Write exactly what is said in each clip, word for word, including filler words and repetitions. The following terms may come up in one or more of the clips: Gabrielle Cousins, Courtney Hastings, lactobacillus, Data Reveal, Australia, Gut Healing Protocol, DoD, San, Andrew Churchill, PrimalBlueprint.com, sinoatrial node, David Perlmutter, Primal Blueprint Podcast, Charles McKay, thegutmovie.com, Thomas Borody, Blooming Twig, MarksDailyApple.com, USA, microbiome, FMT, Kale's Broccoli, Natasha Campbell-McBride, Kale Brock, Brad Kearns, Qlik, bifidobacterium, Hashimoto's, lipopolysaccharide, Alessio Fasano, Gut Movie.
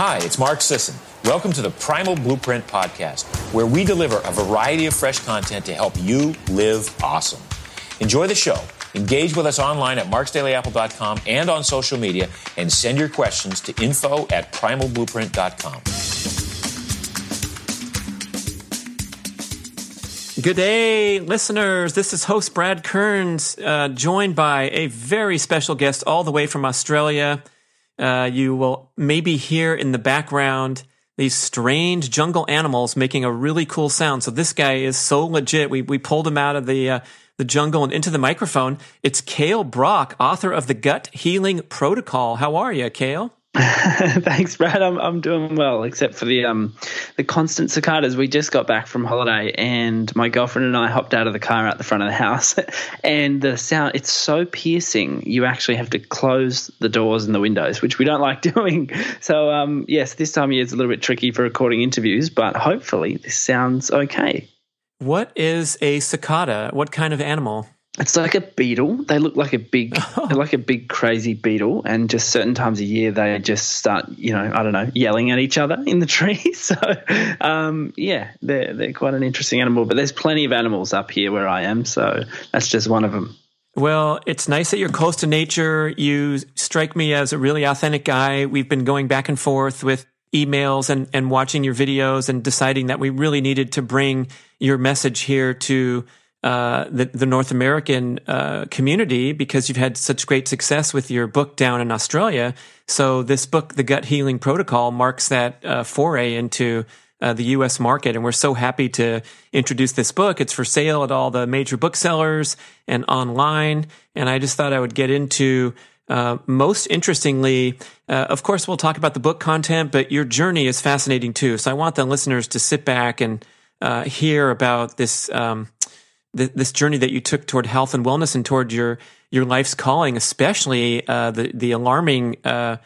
Hi, it's Mark Sisson. Welcome to the Primal Blueprint Podcast, where we deliver a variety of fresh content to help you live awesome. Enjoy the show. Engage with us online at Marks Daily Apple dot com and on social media, and send your questions to info at Primal Blueprint dot com. Good day, listeners. This is host Brad Kearns, uh, joined by a very special guest all the way from Australia. Uh, you will maybe hear in the background these strange jungle animals making a really cool sound. So this guy is so legit. We we pulled him out of the uh, the jungle and into the microphone. It's Kale Brock, author of the Gut Healing Protocol. How are you, Kale? Thanks, Brad. I'm I'm doing well, except for the um the constant cicadas. We just got back from holiday, and my girlfriend and I hopped out of the car out the front of the house, and the sound, it's so piercing. You actually have to close the doors and the windows, which we don't like doing. So um yes, this time of year is a little bit tricky for recording interviews, but hopefully this sounds okay. What is a cicada? What kind of animal? It's like a beetle. They look like a big, oh. like a big crazy beetle, and just certain times a year they just start, you know, I don't know, yelling at each other in the trees. So, um, yeah, they're they're quite an interesting animal. But there's plenty of animals up here where I am, so that's just one of them. Well, it's nice that you're close to nature. You strike me as a really authentic guy. We've been going back and forth with emails and and watching your videos and deciding that we really needed to bring your message here to Uh, the, the North American uh, community, because you've had such great success with your book down in Australia. So this book, The Gut Healing Protocol, marks that uh, foray into uh, the U S market. And we're so happy to introduce this book. It's for sale at all the major booksellers and online. And I just thought I would get into, uh, most interestingly, uh, of course, we'll talk about the book content, but your journey is fascinating too. So I want the listeners to sit back and uh, hear about this, um, this journey that you took toward health and wellness and toward your, your life's calling, especially uh, the the alarming uh,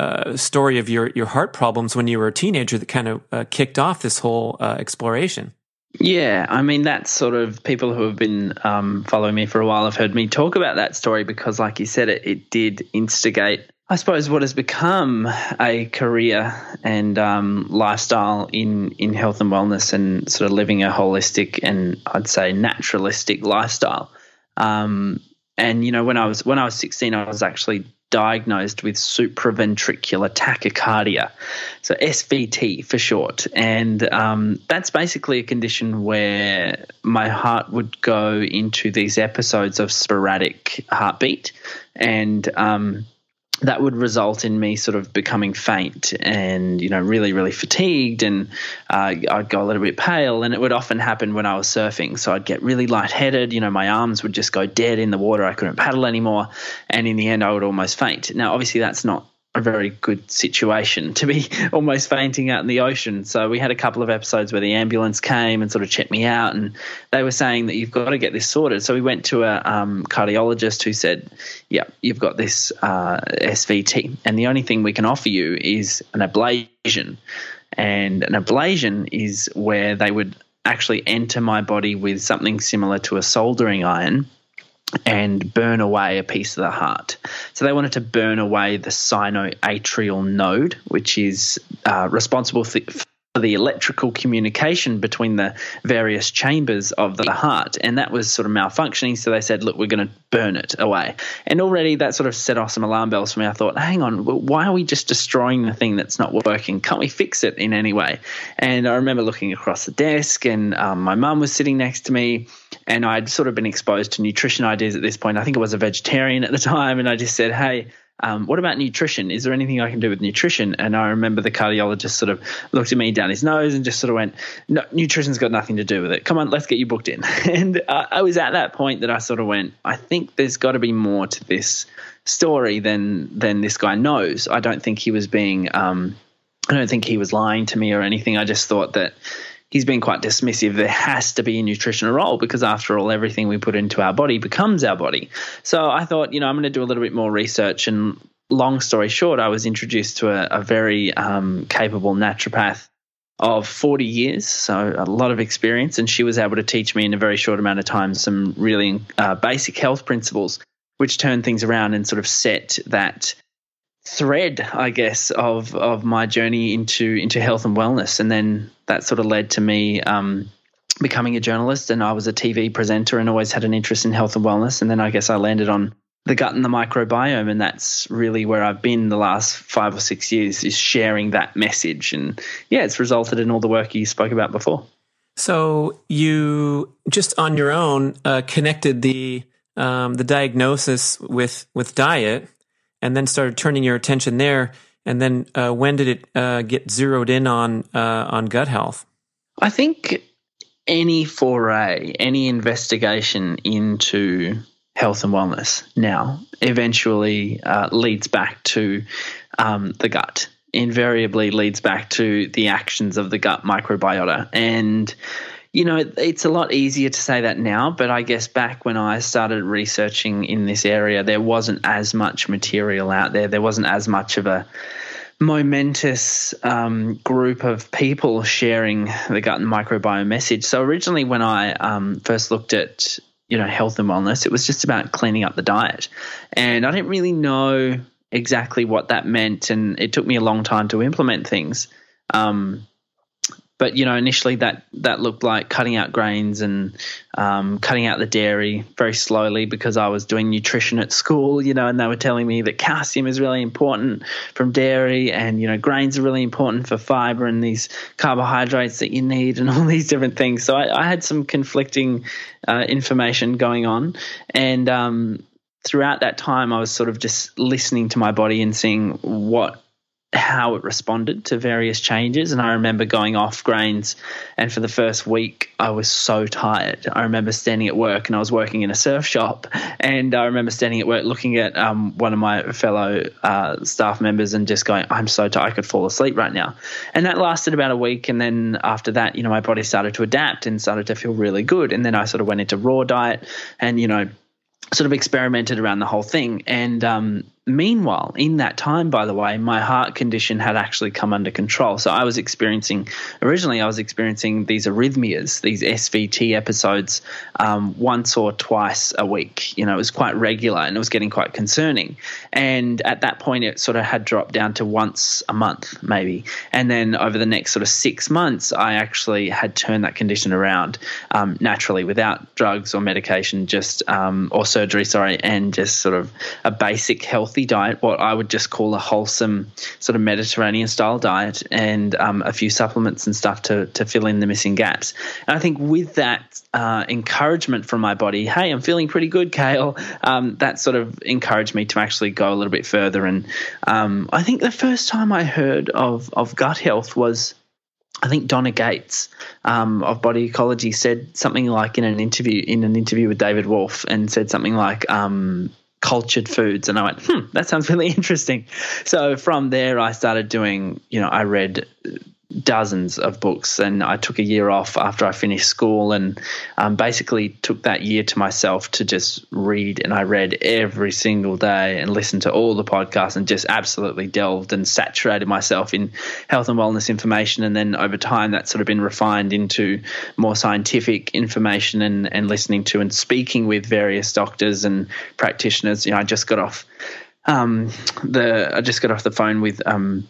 uh, story of your, your heart problems when you were a teenager that kind of uh, kicked off this whole uh, exploration. Yeah, I mean, that's sort of, people who have been um, following me for a while have heard me talk about that story because, like you said, it, it did instigate, I suppose, what has become a career and um, lifestyle in, in health and wellness and sort of living a holistic and I'd say naturalistic lifestyle. Um, and, you know, when I was when I was sixteen, I was actually diagnosed with supraventricular tachycardia, so S V T for short. And um, that's basically a condition where my heart would go into these episodes of sporadic heartbeat, and um that would result in me sort of becoming faint and, you know, really, really fatigued, and uh, I'd go a little bit pale, and it would often happen when I was surfing. So I'd get really lightheaded, you know, my arms would just go dead in the water. I couldn't paddle anymore, and in the end I would almost faint. Now, obviously that's not a very good situation to be almost fainting out in the ocean. So we had a couple of episodes where the ambulance came and sort of checked me out, and they were saying that you've got to get this sorted. So we went to a um, cardiologist who said, yeah, you've got this uh, S V T, and the only thing we can offer you is an ablation. And an ablation is where they would actually enter my body with something similar to a soldering iron and burn away a piece of the heart. So they wanted to burn away the sinoatrial node, which is uh, responsible th- for the electrical communication between the various chambers of the heart. And that was sort of malfunctioning. So they said, look, we're going to burn it away. And already that sort of set off some alarm bells for me. I thought, hang on, why are we just destroying the thing that's not working? Can't we fix it in any way? And I remember looking across the desk, and um, my mum was sitting next to me. And I'd sort of been exposed to nutrition ideas at this point. I think I was a vegetarian at the time, and I just said, hey, um, what about nutrition? Is there anything I can do with nutrition? And I remember the cardiologist sort of looked at me down his nose and just sort of went, no, nutrition's got nothing to do with it. Come on, let's get you booked in. And uh, I was at that point that I sort of went, I think there's got to be more to this story than than this guy knows. I don't think he was being um, – I don't think he was lying to me or anything. I just thought that – he's been quite dismissive. There has to be a nutritional role because, after all, everything we put into our body becomes our body. So I thought, you know, I'm going to do a little bit more research. And long story short, I was introduced to a, a very um, capable naturopath of forty years, so a lot of experience. And she was able to teach me in a very short amount of time some really uh, basic health principles, which turned things around and sort of set that thread, I guess, of of my journey into into health and wellness, and then that sort of led to me um, becoming a journalist. And I was a T V presenter and always had an interest in health and wellness. And then I guess I landed on the gut and the microbiome, and that's really where I've been the last five or six years, is sharing that message. And yeah, it's resulted in all the work you spoke about before. So you just on your own uh, connected the um, the diagnosis with with diet, and then started turning your attention there. And then uh, when did it uh, get zeroed in on uh, on gut health? I think any foray, any investigation into health and wellness now eventually uh, leads back to um, the gut, invariably leads back to the actions of the gut microbiota. And, you know, it, it's a lot easier to say that now, but I guess back when I started researching in this area, there wasn't as much material out there. There wasn't as much of a momentous um, group of people sharing the gut and microbiome message. So originally when I um, first looked at you know, health and wellness, it was just about cleaning up the diet. And I didn't really know exactly what that meant, and it took me a long time to implement things. Um, but, you know, initially that that looked like cutting out grains and um, cutting out the dairy very slowly, because I was doing nutrition at school, you know, and they were telling me that calcium is really important from dairy, and, you know, grains are really important for fiber and these carbohydrates that you need and all these different things. So I, I had some conflicting uh, information going on. And um, throughout that time, I was sort of just listening to my body and seeing what how it responded to various changes. And I remember going off grains, and for the first week I was so tired. I remember standing at work, and I was working in a surf shop, and I remember standing at work looking at um, one of my fellow uh, staff members and just going, I'm so tired, I could fall asleep right now. And that lasted about a week, and then after that, you know, my body started to adapt and started to feel really good. And then I sort of went into raw diet and, you know, sort of experimented around the whole thing. And um, meanwhile, in that time, by the way, my heart condition had actually come under control. So I was experiencing, originally I was experiencing these arrhythmias, these S V T episodes um, once or twice a week. You know, it was quite regular, and it was getting quite concerning. And at that point, it sort of had dropped down to once a month maybe. And then over the next sort of six months, I actually had turned that condition around um, naturally, without drugs or medication, just um, or surgery, sorry, and just sort of a basic health diet, what I would just call a wholesome sort of Mediterranean style diet, and um, a few supplements and stuff to to fill in the missing gaps. And I think with that uh, encouragement from my body, hey, I'm feeling pretty good, Kale, um, that sort of encouraged me to actually go a little bit further. And um, I think the first time I heard of of gut health was, I think Donna Gates um, of Body Ecology said something like in an interview in an interview with David Wolfe, and said something like, um, cultured foods. And I went, hmm, that sounds really interesting. So from there, I started doing, you know, I read dozens of books, and I took a year off after I finished school, and um, basically took that year to myself to just read. And I read every single day and listened to all the podcasts, and just absolutely delved and saturated myself in health and wellness information. And then over time, that's sort of been refined into more scientific information, and, and listening to and speaking with various doctors and practitioners. You know, I just got off um, the I just got off the phone with um,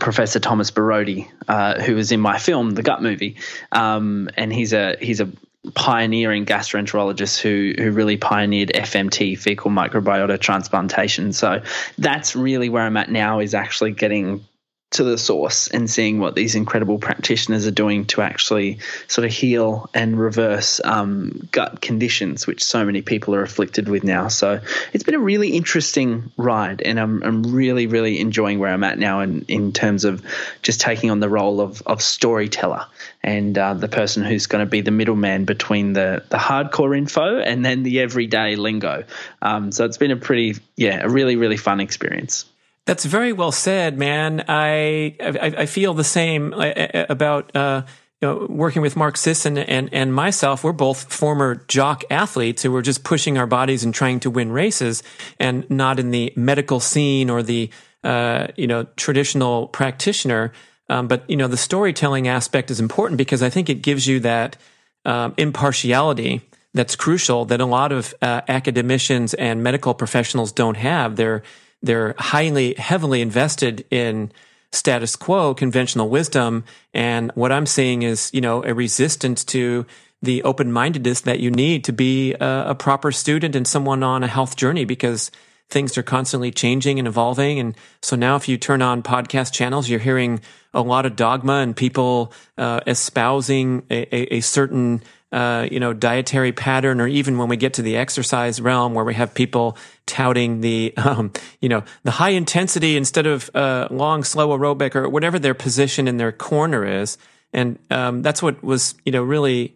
Professor Thomas Borody, uh, who was in my film, The Gut Movie, um, and he's a he's a pioneering gastroenterologist who who really pioneered F M T, fecal microbiota transplantation. So that's really where I'm at now, is actually getting to the source and seeing what these incredible practitioners are doing to actually sort of heal and reverse um, gut conditions, which so many people are afflicted with now. So it's been a really interesting ride, and I'm, I'm really, really enjoying where I'm at now in, in terms of just taking on the role of, of storyteller, and uh, the person who's going to be the middleman between the, the hardcore info and then the everyday lingo. Um, so it's been a pretty, yeah, a really, really fun experience. That's very well said, man. I I, I feel the same about uh, you know, working with Mark Sisson and, and myself. We're both former jock athletes who were just pushing our bodies and trying to win races, and not in the medical scene or the uh, you know, traditional practitioner. Um, but you know, the storytelling aspect is important, because I think it gives you that um, impartiality that's crucial that a lot of uh, academicians and medical professionals don't have. They're they're highly, heavily invested in status quo, conventional wisdom. And what I'm seeing is, you know, a resistance to the open-mindedness that you need to be a, a proper student and someone on a health journey, because things are constantly changing and evolving. And so now if you turn on podcast channels, you're hearing a lot of dogma and people uh, espousing a, a, a certain Uh, you know, dietary pattern, or even when we get to the exercise realm where we have people touting the, um, you know, the high intensity instead of uh, long, slow aerobic, or whatever their position in their corner is. And um, that's what was, you know, really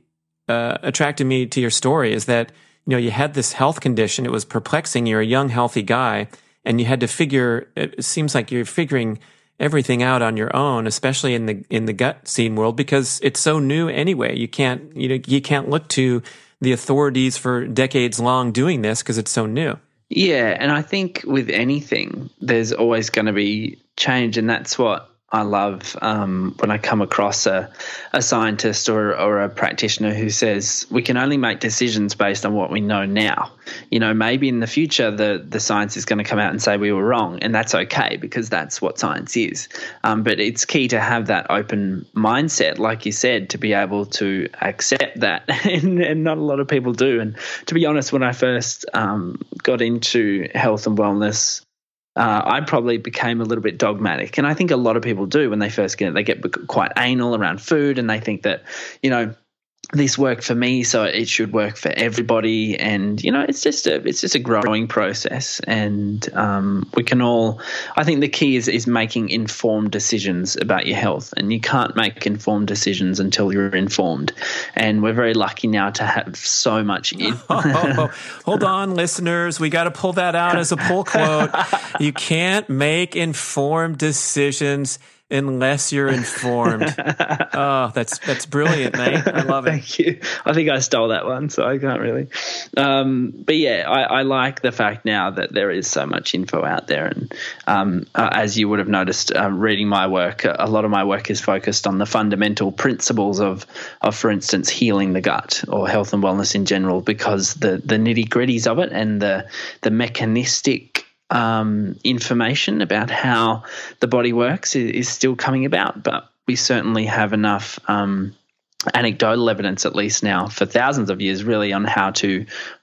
uh, attracted me to your story, is that, you know, you had this health condition. It was perplexing. You're a young, healthy guy, and you had to figure, it seems like you're figuring everything out on your own, especially in the in the gut scene world, because it's so new anyway. You can't you know you can't look to the authorities for decades long doing this because it's so new. Yeah, and I think with anything, there's always going to be change, and that's what I love um, when I come across a, a scientist or or a practitioner who says we can only make decisions based on what we know now. You know, maybe in the future the, the science is going to come out and say we were wrong, and that's okay, because that's what science is. Um, but it's key to have that open mindset, like you said, to be able to accept that, and, and not a lot of people do. And to be honest, when I first um, got into health and wellness, Uh, I probably became a little bit dogmatic, and I think a lot of people do when they first get it. They get quite anal around food, and they think that, you know, this worked for me, so it should work for everybody. And you know, it's just a it's just a growing process, and um, we can all. I think the key is is making informed decisions about your health, and you can't make informed decisions until you're informed. And we're very lucky now to have so much. In- oh, oh, oh. Hold on, listeners, we got to pull that out as a pull quote. You can't make informed decisions unless you're informed. Oh, that's that's brilliant, mate. I love it. Thank you. I think I stole that one, so I can't really. Um, but yeah, I, I like the fact now that there is so much info out there. And um, uh, as you would have noticed, uh, reading my work, a, a lot of my work is focused on the fundamental principles of, of, for instance, healing the gut or health and wellness in general, because the, the nitty-gritties of it and the the mechanistic Um, information about how the body works is, is still coming about, but we certainly have enough um, anecdotal evidence, at least now for thousands of years, really on how to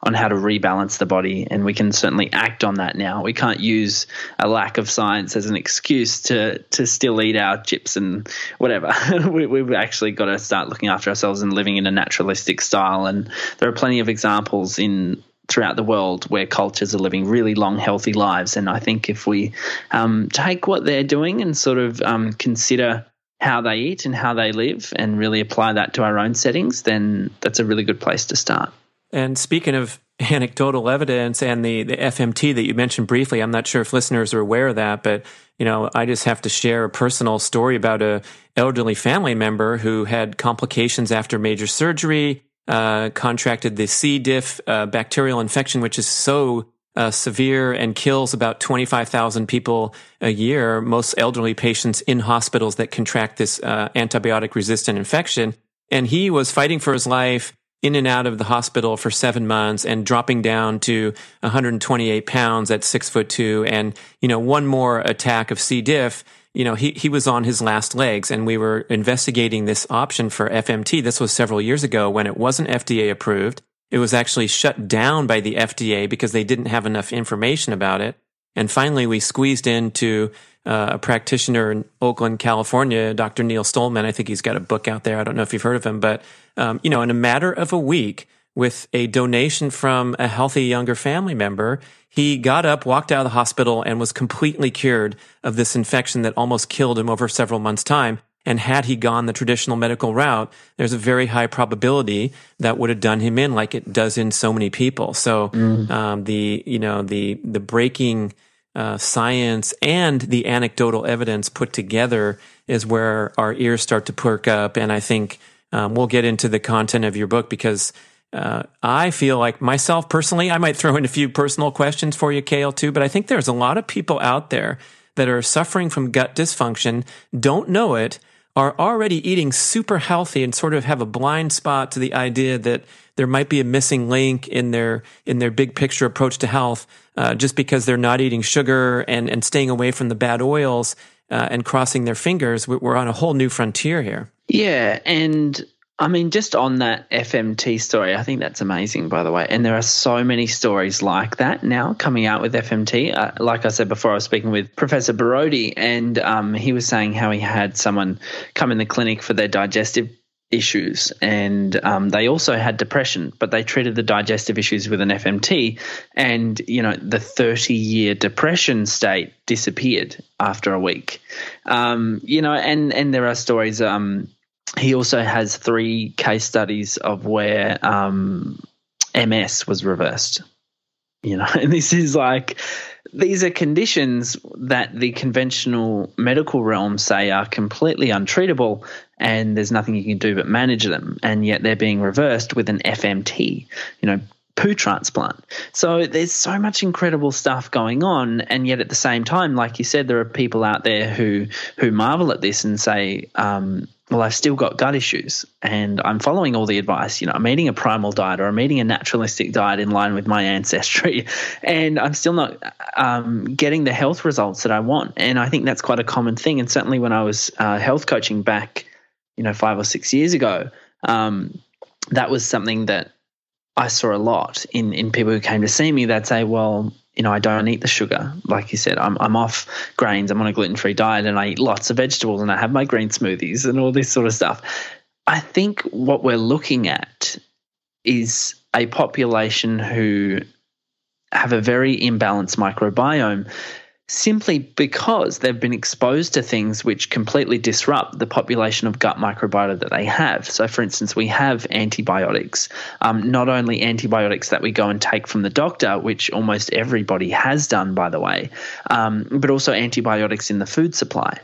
on how to rebalance the body, and we can certainly act on that now. We can't use a lack of science as an excuse to to still eat our chips and whatever. we, we've actually got to start looking after ourselves and living in a naturalistic style, and there are plenty of examples in throughout the world where cultures are living really long, healthy lives. And I think if we um, take what they're doing and sort of um, consider how they eat and how they live and really apply that to our own settings, then that's a really good place to start. And speaking of anecdotal evidence and the, the F M T that you mentioned briefly, I'm not sure if listeners are aware of that, but you know, I just have to share a personal story about an elderly family member who had complications after major surgery, Uh, contracted the C. diff uh, bacterial infection, which is so uh, severe and kills about twenty-five thousand people a year, most elderly patients in hospitals that contract this uh, antibiotic-resistant infection. And he was fighting for his life in and out of the hospital for seven months and dropping down to one hundred twenty-eight pounds at six foot two. And, you know, one more attack of C. diff, you know, he, he was on his last legs, and we were investigating this option for F M T. This was several years ago when it wasn't F D A approved. It was actually shut down by the F D A because they didn't have enough information about it. And finally, we squeezed into uh, a practitioner in Oakland, California, Doctor Neil Stolman. I think he's got a book out there. I don't know if you've heard of him, but, um, you know, in a matter of a week, with a donation from a healthy younger family member, he got up, walked out of the hospital, and was completely cured of this infection that almost killed him over several months' time. And had he gone the traditional medical route, there's a very high probability that would have done him in, like it does in so many people. So mm. um, the you know the the breaking uh, science and the anecdotal evidence put together is where our ears start to perk up. And I think um, we'll get into the content of your book, because Uh, I feel like myself personally, I might throw in a few personal questions for you, Kale, too, but I think there's a lot of people out there that are suffering from gut dysfunction, don't know it, are already eating super healthy and sort of have a blind spot to the idea that there might be a missing link in their in their big picture approach to health, uh, just because they're not eating sugar and, and staying away from the bad oils uh, and crossing their fingers. We're on a whole new frontier here. Yeah, and I mean, just on that F M T story, I think that's amazing, by the way. And there are so many stories like that now coming out with F M T. Uh, like I said before, I was speaking with Professor Borody, and um, he was saying how he had someone come in the clinic for their digestive issues, and um, they also had depression, but they treated the digestive issues with an F M T, and you know, the thirty-year depression state disappeared after a week. Um, you know, and and there are stories. Um, he also has three case studies of where um, M S was reversed. You know, and this is like, these are conditions that the conventional medical realm say are completely untreatable and there's nothing you can do but manage them, and yet they're being reversed with an F M T, you know, poo transplant. So there's so much incredible stuff going on, and yet at the same time, like you said, there are people out there who who marvel at this and say, um, well, I've still got gut issues and I'm following all the advice. You know, I'm eating a primal diet or I'm eating a naturalistic diet in line with my ancestry, and I'm still not um, getting the health results that I want. And I think that's quite a common thing. And certainly when I was uh, health coaching back, you know, five or six years ago, um, that was something that I saw a lot in, in people who came to see me. They'd say, well, you know, I don't eat the sugar. Like you said, I'm I'm off grains. I'm on a gluten-free diet and I eat lots of vegetables and I have my green smoothies and all this sort of stuff. I think what we're looking at is a population who have a very imbalanced microbiome simply because they've been exposed to things which completely disrupt the population of gut microbiota that they have. So, for instance, we have antibiotics, um, not only antibiotics that we go and take from the doctor, which almost everybody has done, by the way, um, but also antibiotics in the food supply,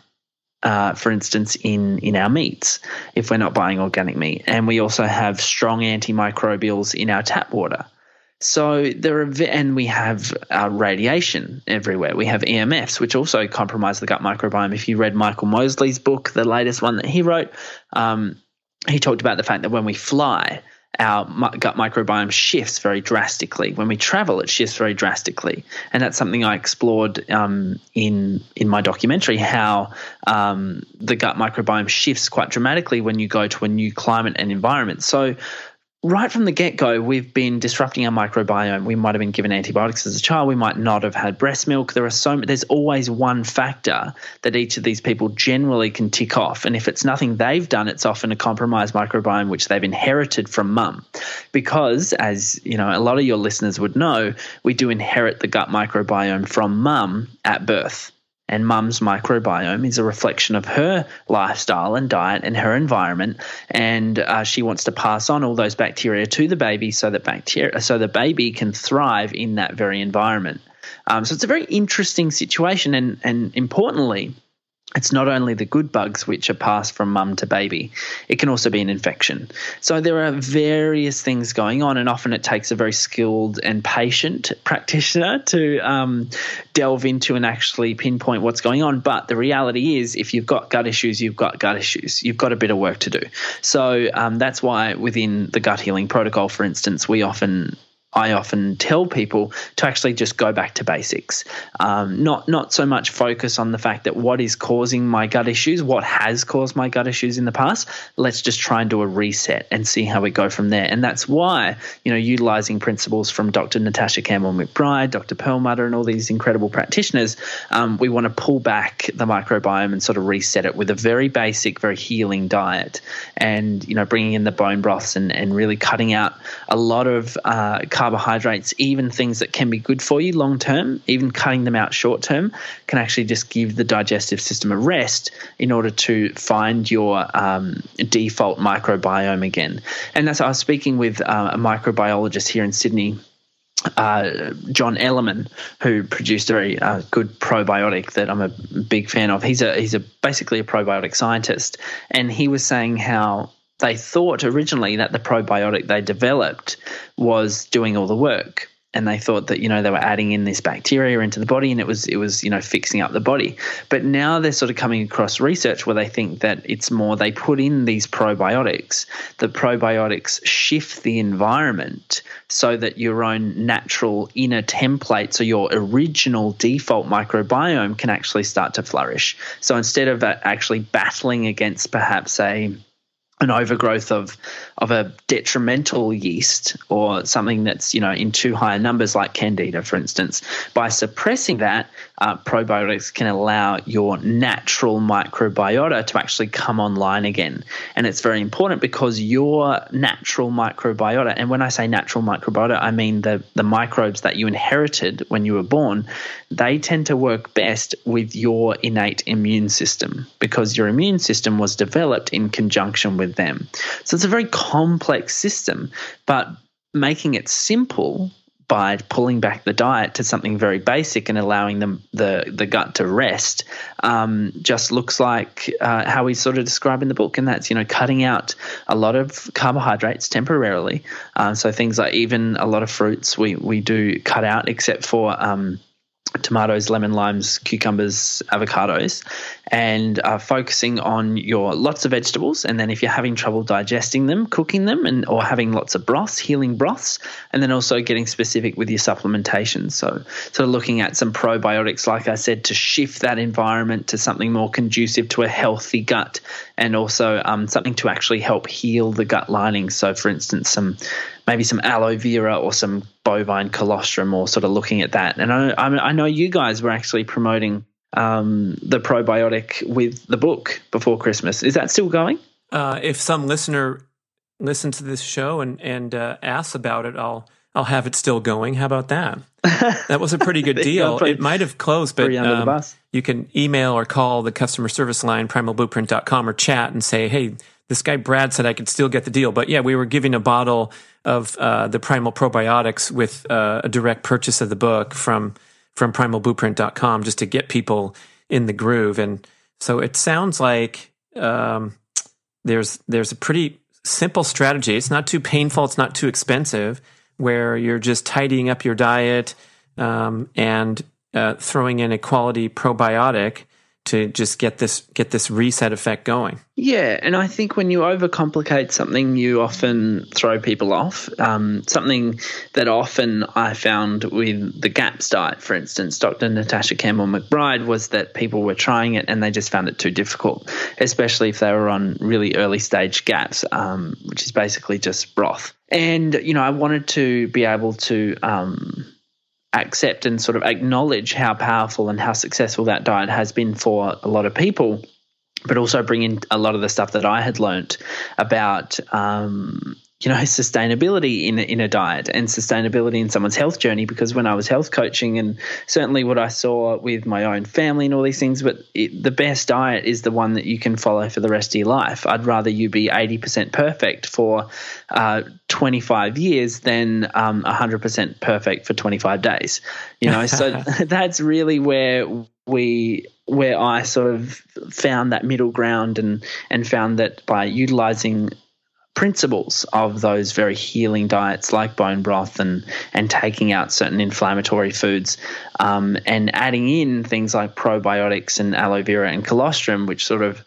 uh, for instance, in, in our meats, if we're not buying organic meat. And we also have strong antimicrobials in our tap water. So there are, and we have uh, radiation everywhere. We have E M Fs, which also compromise the gut microbiome. If you read Michael Mosley's book, the latest one that he wrote, um, he talked about the fact that when we fly, our gut microbiome shifts very drastically. When we travel, it shifts very drastically. And that's something I explored um, in in my documentary, how um, the gut microbiome shifts quite dramatically when you go to a new climate and environment. So right from the get-go, we've been disrupting our microbiome. We might have been given antibiotics as a child. We might not have had breast milk. There are so there's always one factor that each of these people generally can tick off, and if it's nothing they've done, it's often a compromised microbiome which they've inherited from mum. Because, as you know, a lot of your listeners would know, we do inherit the gut microbiome from mum at birth. And mum's microbiome is a reflection of her lifestyle and diet and her environment, and uh, she wants to pass on all those bacteria to the baby so that bacteria, so the baby can thrive in that very environment. Um, so it's a very interesting situation, and and importantly, it's not only the good bugs which are passed from mum to baby. It can also be an infection. So there are various things going on, and often it takes a very skilled and patient practitioner to um, delve into and actually pinpoint what's going on. But the reality is, if you've got gut issues, you've got gut issues. You've got a bit of work to do. So um, that's why within the Gut Healing Protocol, for instance, we often – I often tell people to actually just go back to basics, um, not not so much focus on the fact that what is causing my gut issues, what has caused my gut issues in the past. Let's just try and do a reset and see how we go from there. And that's why, you know, utilizing principles from Doctor Natasha Campbell-McBride, Doctor Perlmutter, and all these incredible practitioners, um, we want to pull back the microbiome and sort of reset it with a very basic, very healing diet, and, you know, bringing in the bone broths and, and really cutting out a lot of uh, carbohydrates, even things that can be good for you long term, even cutting them out short term, can actually just give the digestive system a rest in order to find your um, default microbiome again. And that's, I was speaking with uh, a microbiologist here in Sydney, uh, John Elliman, who produced a very uh, good probiotic that I'm a big fan of. He's a he's a basically a probiotic scientist, and he was saying how they thought originally that the probiotic they developed was doing all the work, and they thought that, you know, they were adding in this bacteria into the body and it was, it was, you know, fixing up the body. But now they're sort of coming across research where they think that it's more, they put in these probiotics. The probiotics shift the environment so that your own natural inner template, so your original default microbiome, can actually start to flourish. So instead of actually battling against perhaps a an overgrowth of of a detrimental yeast or something that's, you know, in too high numbers like candida, for instance, by suppressing that, uh, probiotics can allow your natural microbiota to actually come online again. And it's very important because your natural microbiota, and when I say natural microbiota, I mean the, the microbes that you inherited when you were born, they tend to work best with your innate immune system because your immune system was developed in conjunction with them. So it's a very complex system, but making it simple by pulling back the diet to something very basic and allowing them the the gut to rest um, just looks like uh, how we sort of describe in the book, and that's, you know, cutting out a lot of carbohydrates temporarily. Uh, so things like even a lot of fruits we we do cut out, except for um, tomatoes, lemon, limes, cucumbers, avocados, and uh, focusing on your lots of vegetables. And then if you're having trouble digesting them, cooking them, and or having lots of broths, healing broths, and then also getting specific with your supplementation. So sort of looking at some probiotics, like I said, to shift that environment to something more conducive to a healthy gut, and also um, something to actually help heal the gut lining. So for instance, some maybe some aloe vera or some bovine colostrum, or sort of looking at that. And I, I know you guys were actually promoting um, the probiotic with the book before Christmas. Is that still going? Uh, if some listener listens to this show and and uh, asks about it, I'll I'll have it still going. How about that? That was a pretty good deal. Pretty, it might have closed, but um, you can email or call the customer service line, primal blueprint dot com, or chat and say, hey, this guy Brad said I could still get the deal. But yeah, we were giving a bottle of uh, the Primal Probiotics with uh, a direct purchase of the book from from primal blueprint dot com, just to get people in the groove. And so it sounds like um, there's there's a pretty simple strategy. It's not too painful. It's not too expensive, where you're just tidying up your diet um, and uh, throwing in a quality probiotic to just get this get this reset effect going. Yeah, and I think when you overcomplicate something, you often throw people off. Um, something that often I found with the GAPS diet, for instance, Doctor Natasha Campbell-McBride, was that people were trying it and they just found it too difficult, especially if they were on really early stage GAPS, um, which is basically just broth. And, you know, I wanted to be able to um, – accept and sort of acknowledge how powerful and how successful that diet has been for a lot of people, but also bring in a lot of the stuff that I had learned about um, you know, sustainability in, in a diet and sustainability in someone's health journey. Because when I was health coaching, and certainly what I saw with my own family and all these things, but it, the best diet is the one that you can follow for the rest of your life. I'd rather you be eighty percent perfect for uh, twenty-five years than um, one hundred percent perfect for twenty-five days, you know? So that's really where we where I sort of found that middle ground, and and found that by utilizing principles of those very healing diets like bone broth and and taking out certain inflammatory foods um, and adding in things like probiotics and aloe vera and colostrum, which sort of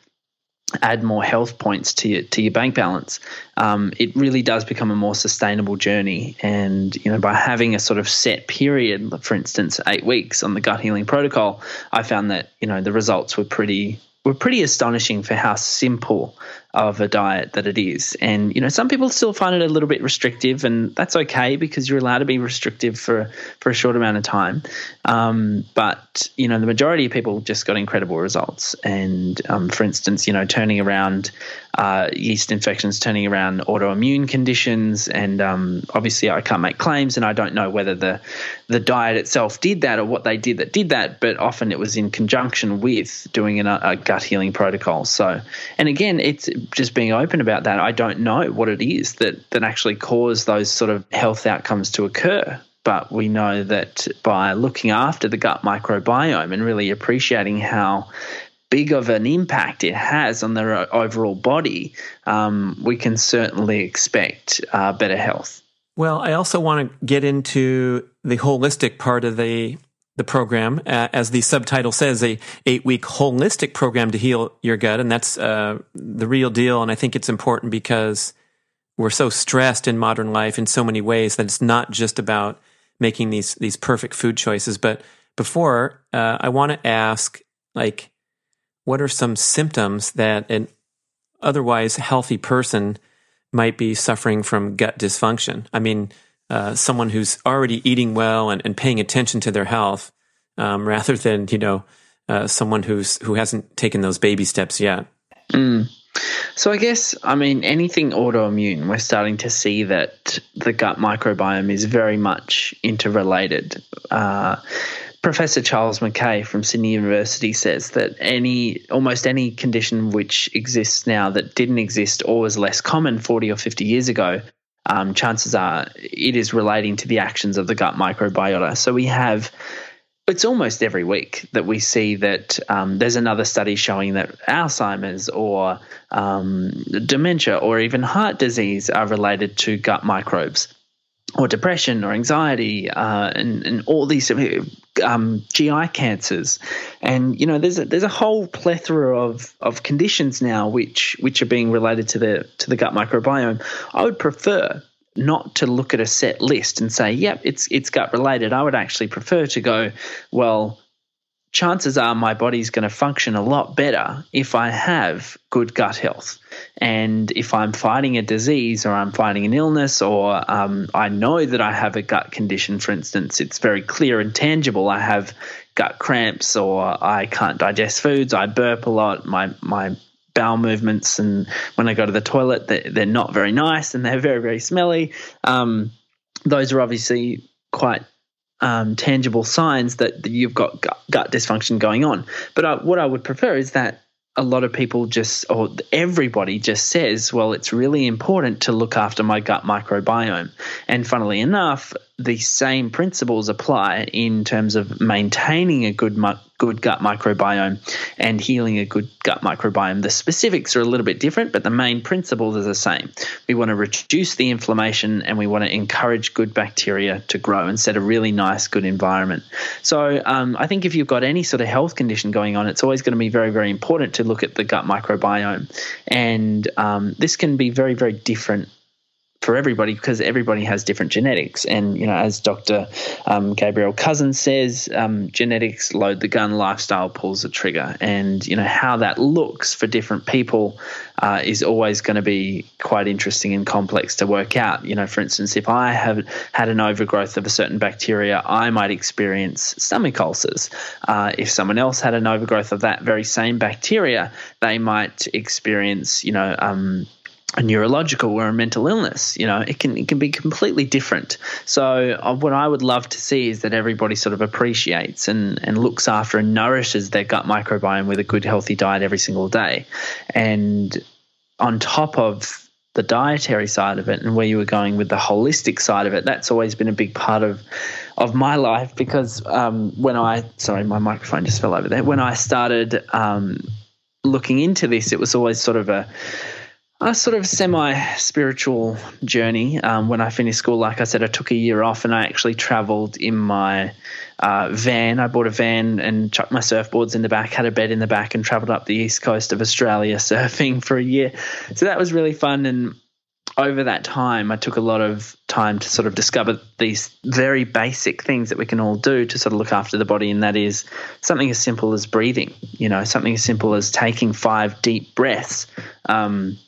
add more health points to your, to your bank balance, um, it really does become a more sustainable journey. And, you know, by having a sort of set period, for instance, eight weeks on the Gut Healing Protocol, I found that, you know, the results were pretty – were pretty astonishing for how simple of a diet that it is. And, you know, some people still find it a little bit restrictive, and that's okay, because you're allowed to be restrictive for, for a short amount of time. Um, but, you know, the majority of people just got incredible results. And, um, for instance, you know, turning around uh, yeast infections, turning around autoimmune conditions. And um, obviously I can't make claims, and I don't know whether the, the diet itself did that or what they did that did that, but often it was in conjunction with doing an, a gut healing protocol. So, and again, it's just being open about that. I don't know what it is that, that actually caused those sort of health outcomes to occur. But we know that by looking after the gut microbiome and really appreciating how big of an impact it has on their overall body, um, we can certainly expect uh, better health. Well, I also want to get into the holistic part of the the program. Uh, as the subtitle says, a eight-week holistic program to heal your gut, and that's uh, the real deal. And I think it's important because we're so stressed in modern life in so many ways that it's not just about making these these perfect food choices. But before, uh, I want to ask, like, what are some symptoms that an otherwise healthy person might be suffering from gut dysfunction? I mean, uh, someone who's already eating well and, and paying attention to their health, um, rather than, you know, uh, someone who's who hasn't taken those baby steps yet. Mm. So I guess, I mean, anything autoimmune, we're starting to see that the gut microbiome is very much interrelated. Uh, Professor Charles McKay from Sydney University says that any almost any condition which exists now that didn't exist or was less common forty or fifty years ago, um, chances are it is relating to the actions of the gut microbiota. So we have It's almost every week that we see that um, there's another study showing that Alzheimer's or um, dementia or even heart disease are related to gut microbes, or depression or anxiety uh, and, and all these um, G I cancers. And, you know, there's a, there's a whole plethora of, of conditions now which which are being related to the to the gut microbiome. I would prefer not to look at a set list and say, yep, it's it's gut related. I would actually prefer to go, well, chances are my body's going to function a lot better if I have good gut health. And if I'm fighting a disease or I'm fighting an illness or um, I know that I have a gut condition, for instance, it's very clear and tangible. I have gut cramps or I can't digest foods. I burp a lot. My my bowel movements, and when I go to the toilet, they're, they're not very nice and they're very, very smelly. Um, those are obviously quite um, tangible signs that, that you've got gut, gut dysfunction going on. But I, what I would prefer is that a lot of people just, or everybody just says, well, it's really important to look after my gut microbiome. And funnily enough, the same principles apply in terms of maintaining a good good gut microbiome and healing a good gut microbiome. The specifics are a little bit different, but the main principles are the same. We want to reduce the inflammation and we want to encourage good bacteria to grow and set a really nice, good environment. So um, I think if you've got any sort of health condition going on, it's always going to be very, very important to look at the gut microbiome. And um, this can be very, very different for everybody because everybody has different genetics. And, you know, as Doctor Um, Gabrielle Cousins says, um, genetics load the gun, lifestyle pulls the trigger. And, you know, how that looks for different people uh, is always going to be quite interesting and complex to work out. You know, for instance, if I have had an overgrowth of a certain bacteria, I might experience stomach ulcers. Uh, if someone else had an overgrowth of that very same bacteria, they might experience, you know, um, a neurological or a mental illness. You know, it can it can be completely different. So uh, what I would love to see is that everybody sort of appreciates and, and looks after and nourishes their gut microbiome with a good, healthy diet every single day. And on top of the dietary side of it and where you were going with the holistic side of it, that's always been a big part of of my life because um, when I – sorry, my microphone just fell over there. When I started um, looking into this, it was always sort of a – a sort of semi-spiritual journey. Um, when I finished school, like I said, I took a year off and I actually traveled in my uh, van. I bought a van and chucked my surfboards in the back, had a bed in the back and traveled up the east coast of Australia surfing for a year. So that was really fun. And over that time, I took a lot of time to sort of discover these very basic things that we can all do to sort of look after the body, and that is something as simple as breathing, you know, something as simple as taking five deep breaths. Um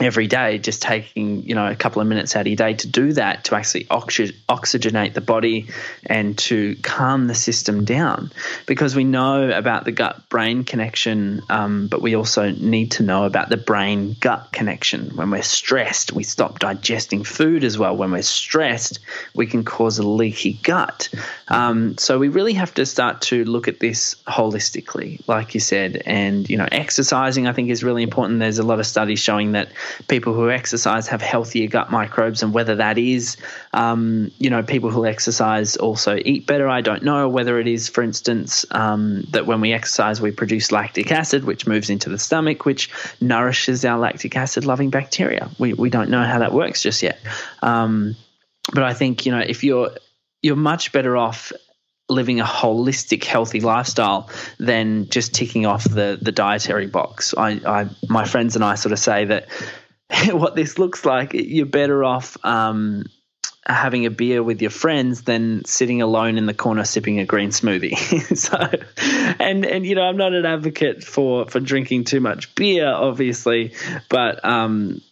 Every day, just taking, you know, a couple of minutes out of your day to do that, to actually oxy- oxygenate the body and to calm the system down, because we know about the gut-brain connection, um, but we also need to know about the brain-gut connection. When we're stressed, we stop digesting food as well. When we're stressed, we can cause a leaky gut. Um, so we really have to start to look at this holistically, like you said. And, you know, exercising, I think, is really important. There's a lot of studies showing that people who exercise have healthier gut microbes, and whether that is, um, you know, people who exercise also eat better. I don't know whether it is, for instance, um, that when we exercise, we produce lactic acid, which moves into the stomach, which nourishes our lactic acid loving bacteria. We, we don't know how that works just yet. Um, But I think, you know, if you're you're much better off living a holistic, healthy lifestyle than just ticking off the the dietary box. I, I my friends and I sort of say that what this looks like, you're better off um, having a beer with your friends than sitting alone in the corner sipping a green smoothie. so, and and you know, I'm not an advocate for for drinking too much beer, obviously, but um,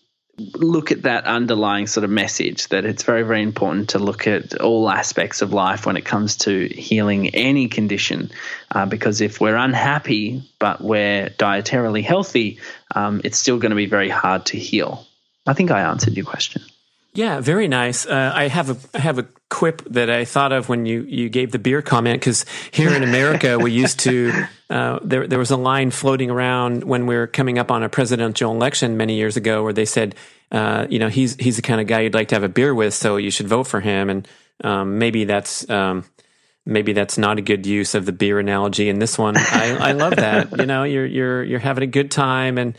look at that underlying sort of message that it's very, very important to look at all aspects of life when it comes to healing any condition, uh, because if we're unhappy but we're dietarily healthy, um, it's still going to be very hard to heal. I think I answered your question. Yeah, very nice. Uh, I have a I have a quip that I thought of when you, you gave the beer comment, because here in America we used to uh, there there was a line floating around when we were coming up on a presidential election many years ago where they said uh, you know he's he's the kind of guy you'd like to have a beer with, so you should vote for him, and um, maybe that's um, maybe that's not a good use of the beer analogy in this one. I, I love that. You know, you're you're you're having a good time and.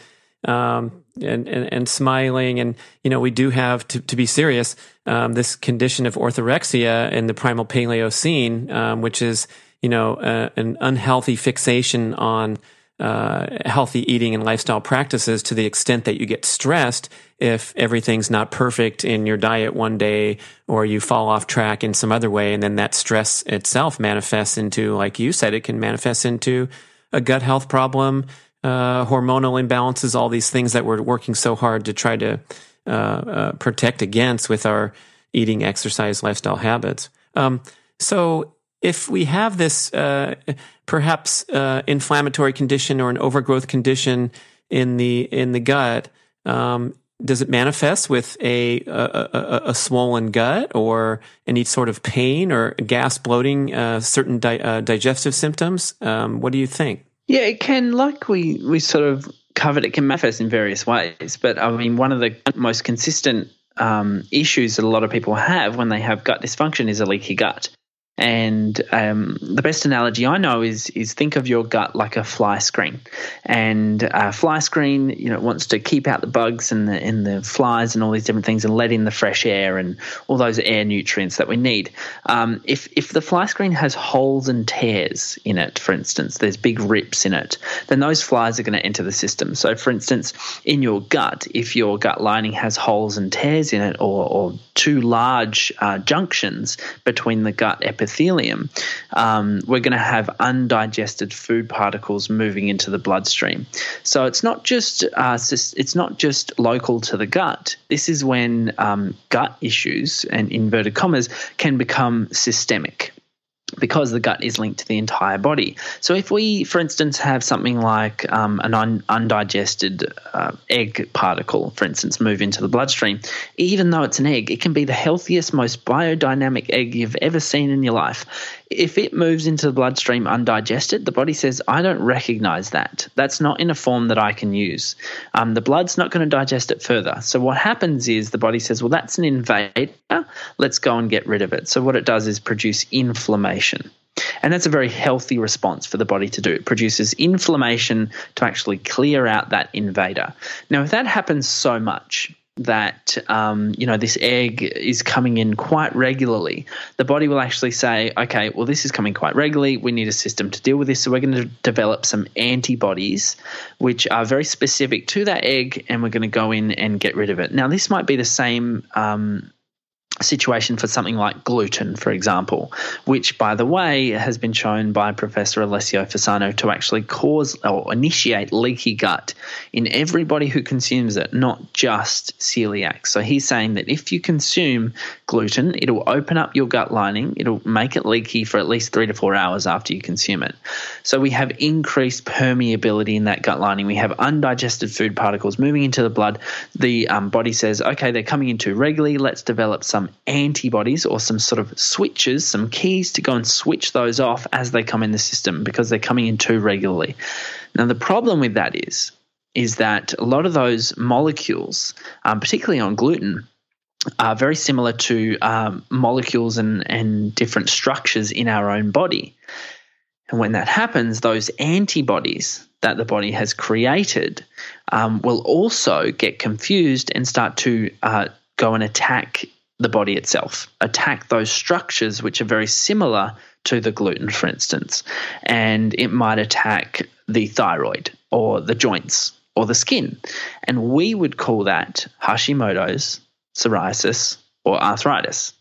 Um, And, and, and smiling. And, you know, we do have to, to be serious, um, this condition of orthorexia in the primal paleo scene, um, which is, you know, uh, an unhealthy fixation on uh, healthy eating and lifestyle practices to the extent that you get stressed if everything's not perfect in your diet one day, or you fall off track in some other way. And then that stress itself manifests into, like you said, it can manifest into a gut health problem, Uh, hormonal imbalances, all these things that we're working so hard to try to uh, uh, protect against with our eating, exercise, lifestyle habits. Um, so if we have this uh, perhaps uh, inflammatory condition or an overgrowth condition in the in the gut, um, does it manifest with a a, a a swollen gut or any sort of pain or gas, bloating, uh, certain di- uh, digestive symptoms? Um, what do you think? Yeah, it can, like we, we sort of covered, it can manifest in various ways. But, I mean, one of the most consistent um, issues that a lot of people have when they have gut dysfunction is a leaky gut. And um, the best analogy I know is is think of your gut like a fly screen. And a fly screen, you know, wants to keep out the bugs and the, and the flies and all these different things and let in the fresh air and all those air nutrients that we need. Um, if, if the fly screen has holes and tears in it, for instance, there's big rips in it, then those flies are going to enter the system. So, for instance, in your gut, if your gut lining has holes and tears in it, or, or too large uh, junctions between the gut epithelium, epithelium, um, we're going to have undigested food particles moving into the bloodstream. So it's not just uh, it's not just local to the gut. This is when um, gut issues, and inverted commas, can become systemic, because the gut is linked to the entire body. So if we, for instance, have something like um, an un- undigested uh, egg particle, for instance, move into the bloodstream, even though it's an egg, it can be the healthiest, most biodynamic egg you've ever seen in your life. If it moves into the bloodstream undigested, the body says, I don't recognize that. That's not in a form that I can use. Um, the blood's not going to digest it further. So what happens is the body says, well, that's an invader. Let's go and get rid of it. So what it does is produce inflammation. And that's a very healthy response for the body to do. It produces inflammation to actually clear out that invader. Now, if that happens so much that, um, you know, this egg is coming in quite regularly, the body will actually say, okay, well, this is coming quite regularly. We need a system to deal with this. So we're going to develop some antibodies, which are very specific to that egg, and we're going to go in and get rid of it. Now, this might be the same um situation for something like gluten, for example, which, by the way, has been shown by Professor Alessio Fasano to actually cause or initiate leaky gut in everybody who consumes it, not just celiac. So he's saying that if you consume gluten, it'll open up your gut lining, it'll make it leaky for at least three to four hours after you consume it. So we have increased permeability in that gut lining. We have undigested food particles moving into the blood. The um, body says, okay, they're coming in too regularly, let's develop some antibodies or some sort of switches, some keys to go and switch those off as they come in the system, because they're coming in too regularly. Now, the problem with that is, is that a lot of those molecules, um, particularly on gluten, are very similar to um, molecules and, and different structures in our own body. And when that happens, those antibodies that the body has created um, will also get confused and start to uh, go and attack the body itself, attack those structures which are very similar to the gluten, for instance, and it might attack the thyroid or the joints or the skin. And we would call that Hashimoto's, psoriasis, or arthritis.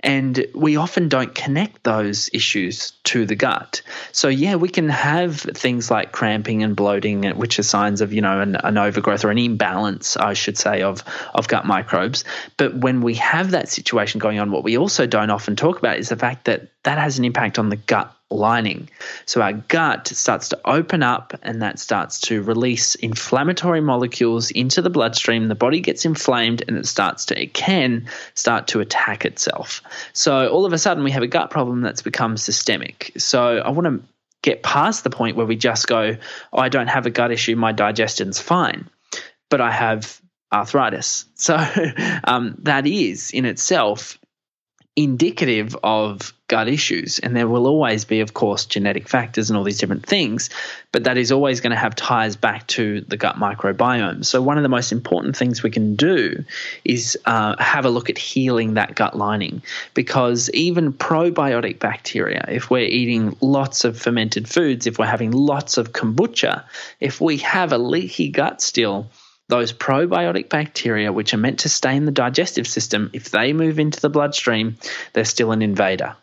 And we often don't connect those issues to the gut. So, yeah, we can have things like cramping and bloating, which are signs of, you know, an, an overgrowth or an imbalance, I should say, of, of gut microbes. But when we have that situation going on, what we also don't often talk about is the fact that that has an impact on the gut lining. So our gut starts to open up and that starts to release inflammatory molecules into the bloodstream. The body gets inflamed and it starts to, it can start to attack itself. So all of a sudden we have a gut problem that's become systemic. So I want to get past the point where we just go, oh, I don't have a gut issue, my digestion's fine, but I have arthritis. So um, that is in itself indicative of gut issues. And there will always be, of course, genetic factors and all these different things, but that is always going to have ties back to the gut microbiome. So one of the most important things we can do is uh, have a look at healing that gut lining, because even probiotic bacteria, if we're eating lots of fermented foods, if we're having lots of kombucha, if we have a leaky gut still, those probiotic bacteria, which are meant to stay in the digestive system, if they move into the bloodstream, they're still an invader.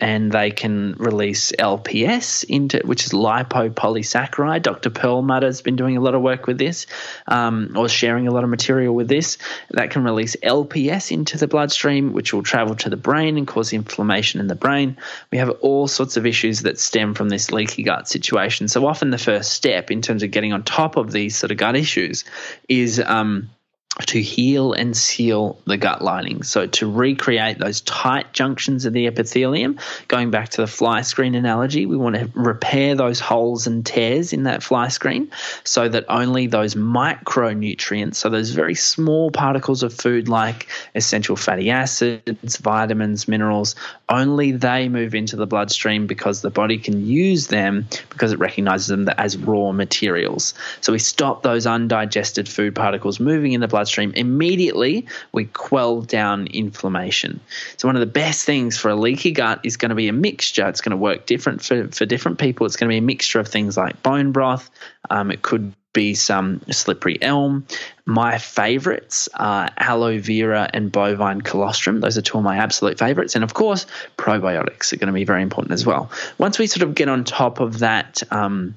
And they can release L P S, into which is lipopolysaccharide. Doctor Perlmutter has been doing a lot of work with this, um, or sharing a lot of material with this. That can release L P S into the bloodstream, which will travel to the brain and cause inflammation in the brain. We have all sorts of issues that stem from this leaky gut situation. So often the first step in terms of getting on top of these sort of gut issues is um, – to heal and seal the gut lining. So to recreate those tight junctions of the epithelium, going back to the fly screen analogy, we want to repair those holes and tears in that fly screen so that only those micronutrients, so those very small particles of food like essential fatty acids, vitamins, minerals, only they move into the bloodstream, because the body can use them because it recognizes them as raw materials. So we stop those undigested food particles moving in the bloodstream. Bloodstream, immediately we quell down inflammation. So one of the best things for a leaky gut is going to be a mixture. It's going to work different for, for different people. It's going to be a mixture of things like bone broth. Um, it could be some slippery elm. My favorites are aloe vera and bovine colostrum. Those are two of my absolute favorites. And of course, probiotics are going to be very important as well. Once we sort of get on top of that um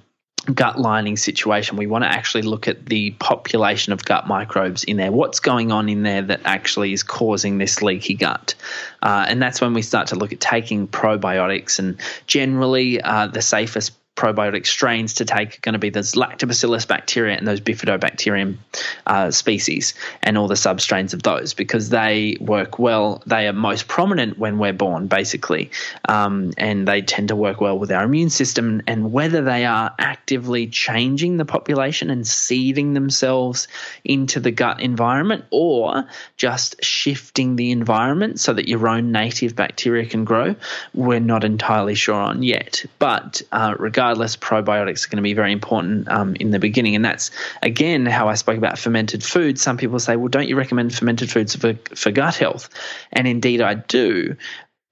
gut lining situation, we want to actually look at the population of gut microbes in there. What's going on in there that actually is causing this leaky gut? Uh, and that's when we start to look at taking probiotics. And generally, uh, the safest probiotic strains to take are going to be those lactobacillus bacteria and those bifidobacterium uh, species and all the substrains of those, because they work well. They are most prominent when we're born, basically, um, and they tend to work well with our immune system. And whether they are actively changing the population and seeding themselves into the gut environment, or just shifting the environment so that your own native bacteria can grow, we're not entirely sure on yet. But uh, regardless, Regardless, probiotics are going to be very important um, in the beginning. And that's, again, how I spoke about fermented foods. Some people say, well, don't you recommend fermented foods for, for gut health? And indeed I do.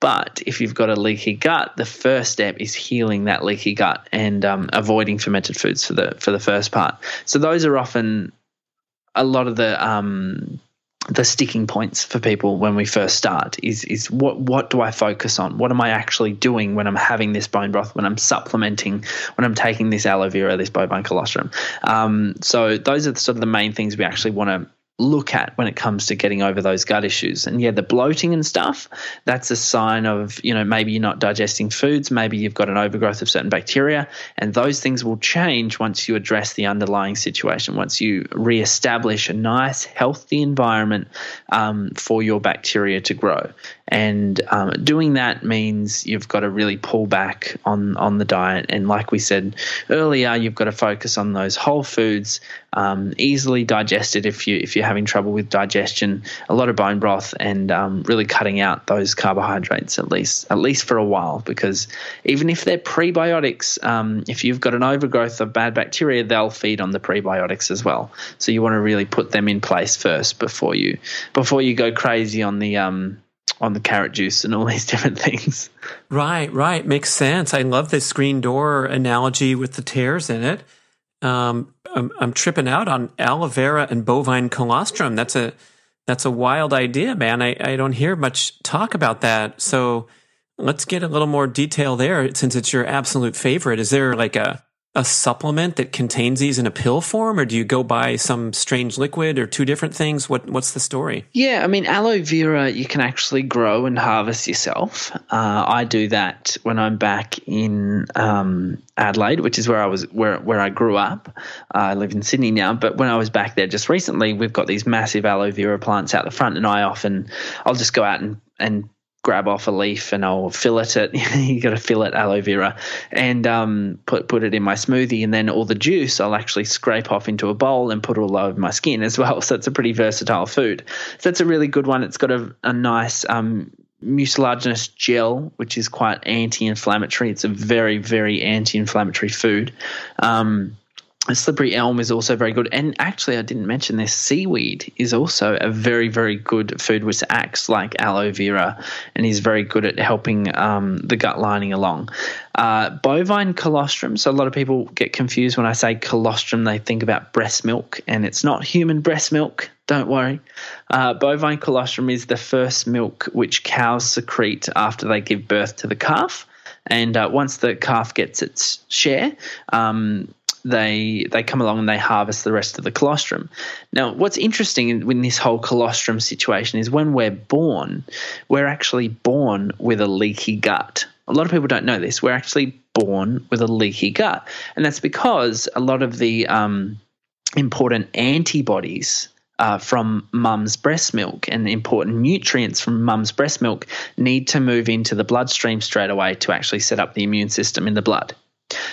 But if you've got a leaky gut, the first step is healing that leaky gut and um, avoiding fermented foods for the, for the first part. So those are often a lot of the um, – the sticking points for people when we first start is is what what do I focus on? What am I actually doing when I'm having this bone broth, when I'm supplementing, when I'm taking this aloe vera, this bovine colostrum? Um, so those are sort of the main things we actually want to look at when it comes to getting over those gut issues. And yeah, the bloating and stuff, that's a sign of, you know, maybe you're not digesting foods, maybe you've got an overgrowth of certain bacteria, and those things will change once you address the underlying situation, once you reestablish a nice, healthy environment um, for your bacteria to grow. And um, doing that means you've got to really pull back on, on the diet. And like we said earlier, you've got to focus on those whole foods, um, easily digested if, you, if you're having trouble with digestion, a lot of bone broth, and um, really cutting out those carbohydrates at least, at least for a while, because even if they're prebiotics, um, if you've got an overgrowth of bad bacteria, they'll feed on the prebiotics as well. So you want to really put them in place first before you before you go crazy on the um, on the carrot juice and all these different things. Right, right. Makes sense. I love this screen door analogy with the tears in it. Um, I'm, I'm tripping out on aloe vera and bovine colostrum. That's a that's a wild idea, man. I, I don't hear much talk about that. So let's get a little more detail there, since it's your absolute favorite. Is there like a, a supplement that contains these in a pill form, or do you go buy some strange liquid or two different things? What What's the story? Yeah, I mean, aloe vera, you can actually grow and harvest yourself. Uh, I do that when I'm back in um, Adelaide, which is where I was, where where I grew up. Uh, I live in Sydney now, but when I was back there just recently, we've got these massive aloe vera plants out the front, and I often I'll just go out and and. grab off a leaf and I'll fillet it. You got to fillet aloe vera, and um, put put it in my smoothie, and then all the juice I'll actually scrape off into a bowl and put all over my skin as well. So it's a pretty versatile food. So that's a really good one. It's got a, a nice um, mucilaginous gel, which is quite anti-inflammatory. It's a very, very anti-inflammatory food. Um A slippery elm is also very good. And actually, I didn't mention this, seaweed is also a very, very good food, which acts like aloe vera and is very good at helping um, the gut lining along. Uh, bovine colostrum. So a lot of people get confused when I say colostrum. They think about breast milk, and it's not human breast milk. Don't worry. Uh, bovine colostrum is the first milk which cows secrete after they give birth to the calf. And uh, once the calf gets its share, um, they they come along and they harvest the rest of the colostrum. Now, what's interesting in, in this whole colostrum situation is when we're born, we're actually born with a leaky gut. A lot of people don't know this. We're actually born with a leaky gut, and that's because a lot of the um, important antibodies Uh, from mum's breast milk and important nutrients from mum's breast milk need to move into the bloodstream straight away to actually set up the immune system in the blood.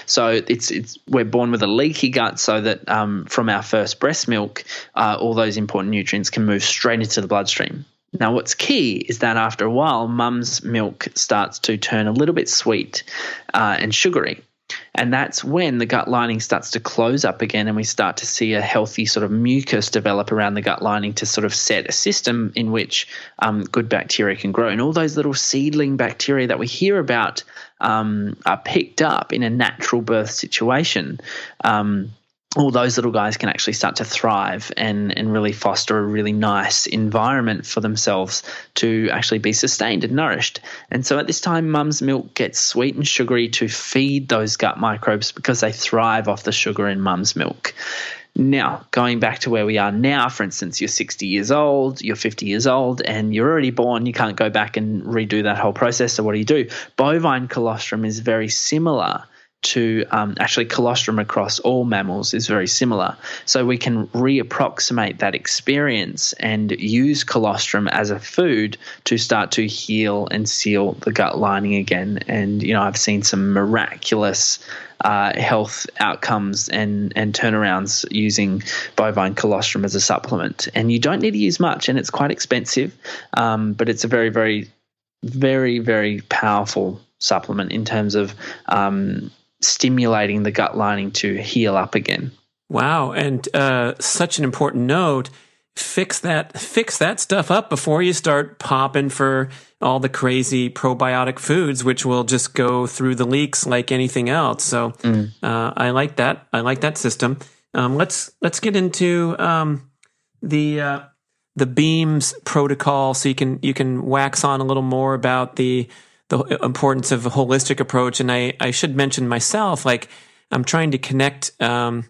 So it's it's we're born with a leaky gut, so that um, from our first breast milk, uh, all those important nutrients can move straight into the bloodstream. Now, what's key is that after a while, mum's milk starts to turn a little bit sweet uh, and sugary. And that's when the gut lining starts to close up again, and we start to see a healthy sort of mucus develop around the gut lining to sort of set a system in which um, good bacteria can grow. And all those little seedling bacteria that we hear about um, are picked up in a natural birth situation. Um, all those little guys can actually start to thrive and, and really foster a really nice environment for themselves to actually be sustained and nourished. And so at this time, mum's milk gets sweet and sugary to feed those gut microbes, because they thrive off the sugar in mum's milk. Now, going back to where we are now, for instance, you're sixty years old, you're fifty years old, and you're already born. You can't go back and redo that whole process. So what do you do? Bovine colostrum is very similar to um, actually colostrum across all mammals is very similar. So we can reapproximate that experience and use colostrum as a food to start to heal and seal the gut lining again. And, you know, I've seen some miraculous uh, health outcomes and, and turnarounds using bovine colostrum as a supplement. And you don't need to use much, and it's quite expensive, um, but it's a very, very, very, very powerful supplement in terms of um, – stimulating the gut lining to heal up again. Wow. And uh, such an important note. Fix that, fix that stuff up before you start popping for all the crazy probiotic foods, which will just go through the leaks like anything else. So mm. uh, I like that. I like that system. Um, let's let's get into um, the uh, the BEEMS protocol, so you can you can wax on a little more about the the importance of a holistic approach. And I, I should mention myself, like I'm trying to connect um,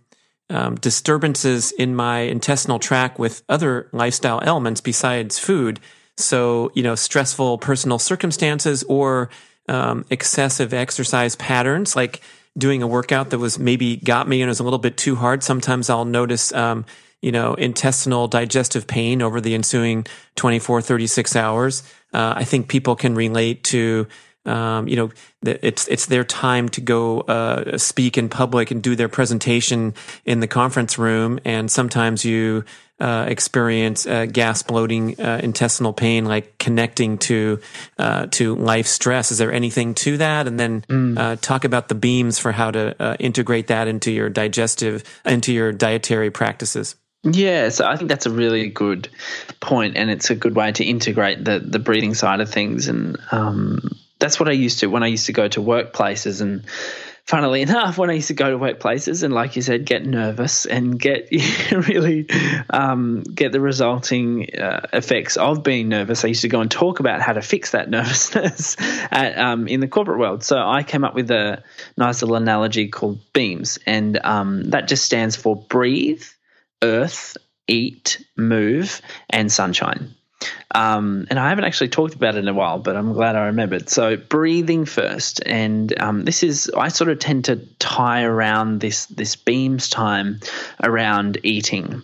um, disturbances in my intestinal tract with other lifestyle elements besides food. So, you know, stressful personal circumstances or um, excessive exercise patterns, like doing a workout that was maybe got me and was a little bit too hard. Sometimes I'll notice um, you know, intestinal digestive pain over the ensuing twenty-four, thirty-six hours. Uh, I think people can relate to, um, you know, it's, it's their time to go, uh, speak in public and do their presentation in the conference room. And sometimes you, uh, experience, uh, gas, bloating, uh, intestinal pain, like connecting to, uh, to life stress. Is there anything to that? And then, mm. uh, talk about the BEEMS for how to uh, integrate that into your digestive, into your dietary practices. Yeah, so I think that's a really good point, and it's a good way to integrate the the breathing side of things. And um, that's what I used to when I used to go to workplaces. And funnily enough, when I used to go to workplaces and, like you said, get nervous and get really um, get the resulting uh, effects of being nervous, I used to go and talk about how to fix that nervousness at, um, in the corporate world. So I came up with a nice little analogy called BEEMS, and um, that just stands for breathe, earth, eat, move, and sunshine. Um, and I haven't actually talked about it in a while, but I'm glad I remembered. So breathing first, and um, this is, I sort of tend to tie around this this BEEMS time around eating.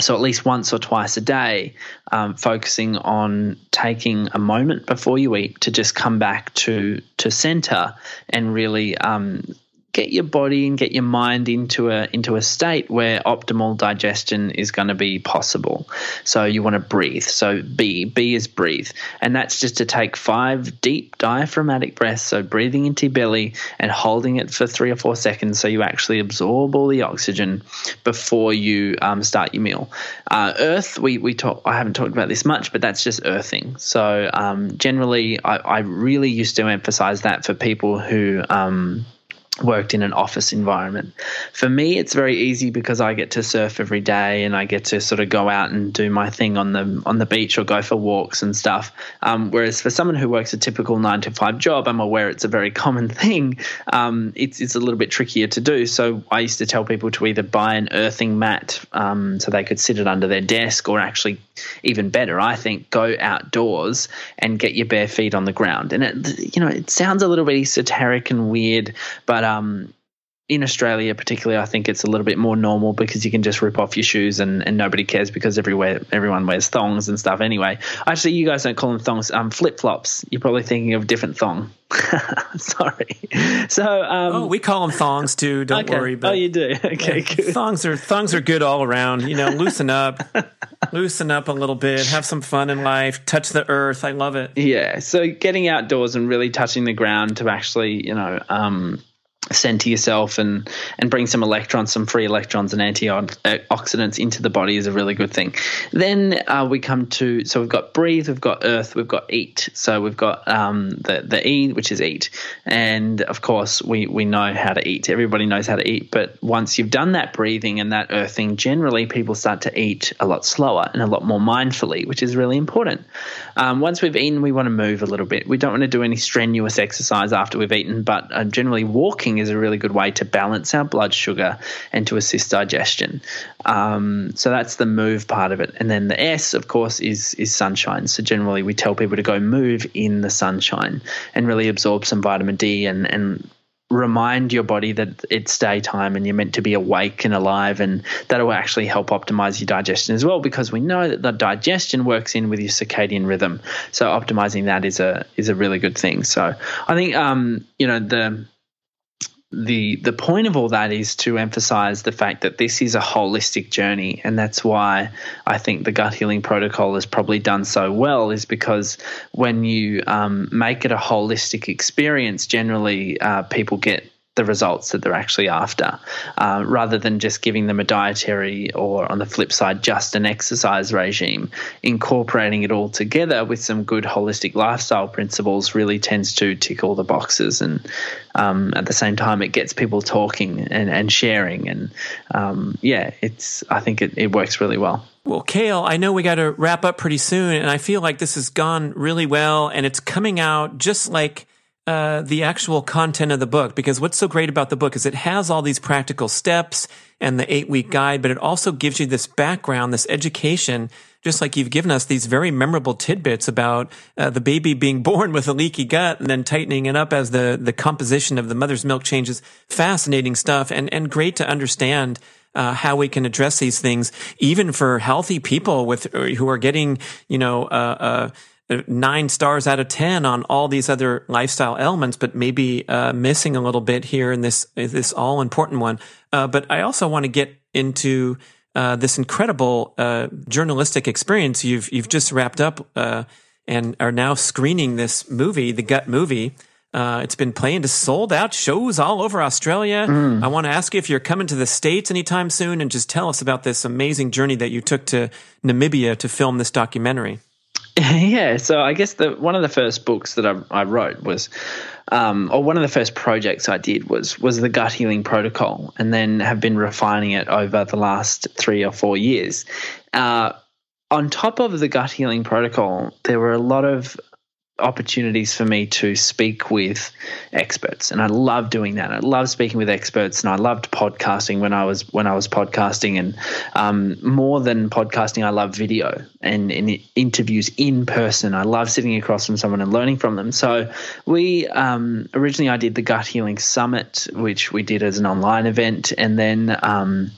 So at least once or twice a day, um, focusing on taking a moment before you eat to just come back to to center and really um get your body and get your mind into a into a state where optimal digestion is going to be possible. So you want to breathe. So B, B is breathe. And that's just to take five deep diaphragmatic breaths, so breathing into your belly and holding it for three or four seconds so you actually absorb all the oxygen before you um, start your meal. Uh, earth, we, we talk, I haven't talked about this much, but that's just earthing. So um, generally I, I really used to emphasize that for people who um, – worked in an office environment. For me, it's very easy because I get to surf every day and I get to sort of go out and do my thing on the on the beach or go for walks and stuff. Um, whereas for someone who works a typical nine to five job, I'm aware it's a very common thing. Um, it's it's a little bit trickier to do. So I used to tell people to either buy an earthing mat um, so they could sit it under their desk, or actually, even better, I think, go outdoors and get your bare feet on the ground. And it, you know, it sounds a little bit esoteric and weird, but Um, in Australia particularly, I think it's a little bit more normal because you can just rip off your shoes and, and nobody cares because everywhere everyone wears thongs and stuff anyway. Actually, you guys don't call them thongs, um, flip-flops. You're probably thinking of different thong. Sorry. So um, oh, we call them thongs too. Don't okay. worry. But, oh, you do. Okay, yeah, good. Thongs are thongs are good all around. You know, loosen up. Loosen up a little bit, have some fun in life, touch the earth. I love it. Yeah. So getting outdoors and really touching the ground to actually, you know, um, send to yourself and and bring some electrons, some free electrons and antioxidants into the body is a really good thing. Then uh, we come to, so we've got breathe, we've got earth, we've got eat. So we've got um, the, the E, which is eat. And of course, we, we know how to eat. Everybody knows how to eat. But once you've done that breathing and that earthing, generally people start to eat a lot slower and a lot more mindfully, which is really important. Um, once we've eaten, we want to move a little bit. We don't want to do any strenuous exercise after we've eaten, but uh, generally walking is a really good way to balance our blood sugar and to assist digestion. Um, so that's the move part of it. And then the S, of course, is is sunshine. So generally we tell people to go move in the sunshine and really absorb some vitamin D and and remind your body that it's daytime and you're meant to be awake and alive, and that will actually help optimize your digestion as well, because we know that the digestion works in with your circadian rhythm. So optimizing that is a is a really good thing. So I think um, you know the The the point of all that is to emphasize the fact that this is a holistic journey, and that's why I think the Gut Healing Protocol has probably done so well, is because when you um, make it a holistic experience, generally uh, people get the results that they're actually after, uh, rather than just giving them a dietary or, on the flip side, just an exercise regime. Incorporating it all together with some good holistic lifestyle principles really tends to tick all the boxes, and um, at the same time it gets people talking and, and sharing, and um, yeah, it's I think it, it works really well. Well, Kale, I know we got to wrap up pretty soon, and I feel like this has gone really well, and it's coming out just like Uh, the actual content of the book, because what's so great about the book is it has all these practical steps and the eight-week guide, but it also gives you this background, this education, just like you've given us these very memorable tidbits about uh, the baby being born with a leaky gut and then tightening it up as the the composition of the mother's milk changes. Fascinating stuff, and and great to understand uh, how we can address these things, even for healthy people with who are getting, you know, uh, uh, nine stars out of ten on all these other lifestyle elements, but maybe uh, missing a little bit here in this this all important one. Uh, but I also want to get into uh, this incredible uh, journalistic experience you've you've just wrapped up uh, and are now screening this movie, The Gut Movie. Uh, it's been playing to sold-out shows all over Australia. Mm. I want to ask you if you're coming to the States anytime soon, and just tell us about this amazing journey that you took to Namibia to film this documentary. Yeah, so I guess the, one of the first books that I, I wrote was, um, or one of the first projects I did was was the Gut Healing Protocol, and then have been refining it over the last three or four years. Uh, on top of the Gut Healing Protocol, there were a lot of opportunities for me to speak with experts, and I love doing that. I love speaking with experts, and I loved podcasting when I was when I was podcasting, and um, more than podcasting, I love video and, and interviews in person. I love sitting across from someone and learning from them. So we um, originally I did the Gut Healing Summit, which we did as an online event, and then um,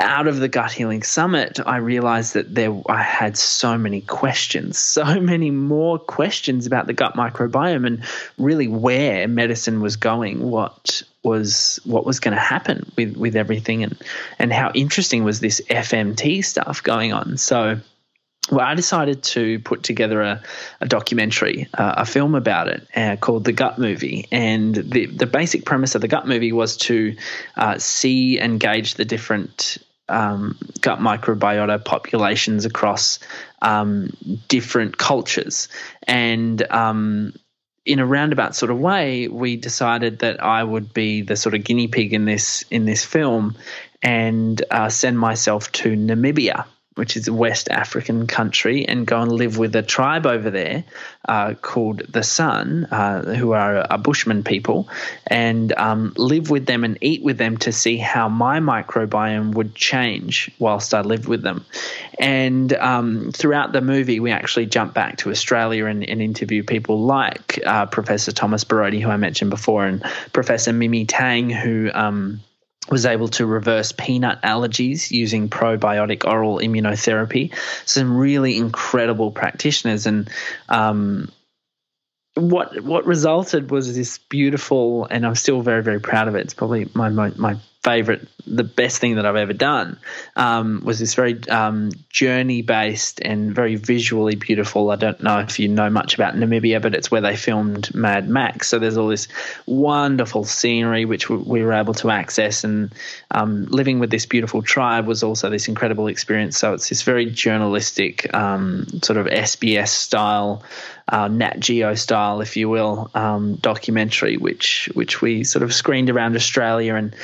out of the Gut Healing Summit, I realized that there I had so many questions, so many more questions about the gut microbiome and really where medicine was going, what was what was going to happen with, with everything, and, and how interesting was this F M T stuff going on. So well, I decided to put together a, a documentary, uh, a film about it uh, called The Gut Movie. And the, the basic premise of The Gut Movie was to uh, see and gauge the different um, gut microbiota populations across um, different cultures. And um, in a roundabout sort of way, we decided that I would be the sort of guinea pig in this, in this film and uh, send myself to Namibia, which is a West African country, and go and live with a tribe over there uh, called the San, uh, who are a Bushman people, and um, live with them and eat with them to see how my microbiome would change whilst I lived with them. And um, throughout the movie, we actually jump back to Australia and, and interview people like uh, Professor Thomas Borody, who I mentioned before, and Professor Mimi Tang, who um, – was able to reverse peanut allergies using probiotic oral immunotherapy. Some really incredible practitioners. And um, what what resulted was this beautiful, and I'm still very, very proud of it. It's probably my my, my favorite, the best thing that I've ever done, um, was this very um, journey-based and very visually beautiful. I don't know if you know much about Namibia, but it's where they filmed Mad Max. So there's all this wonderful scenery which we were able to access, and um, living with this beautiful tribe was also this incredible experience. So it's this very journalistic um, sort of S B S style, uh, Nat Geo style, if you will, um, documentary, which which we sort of screened around Australia and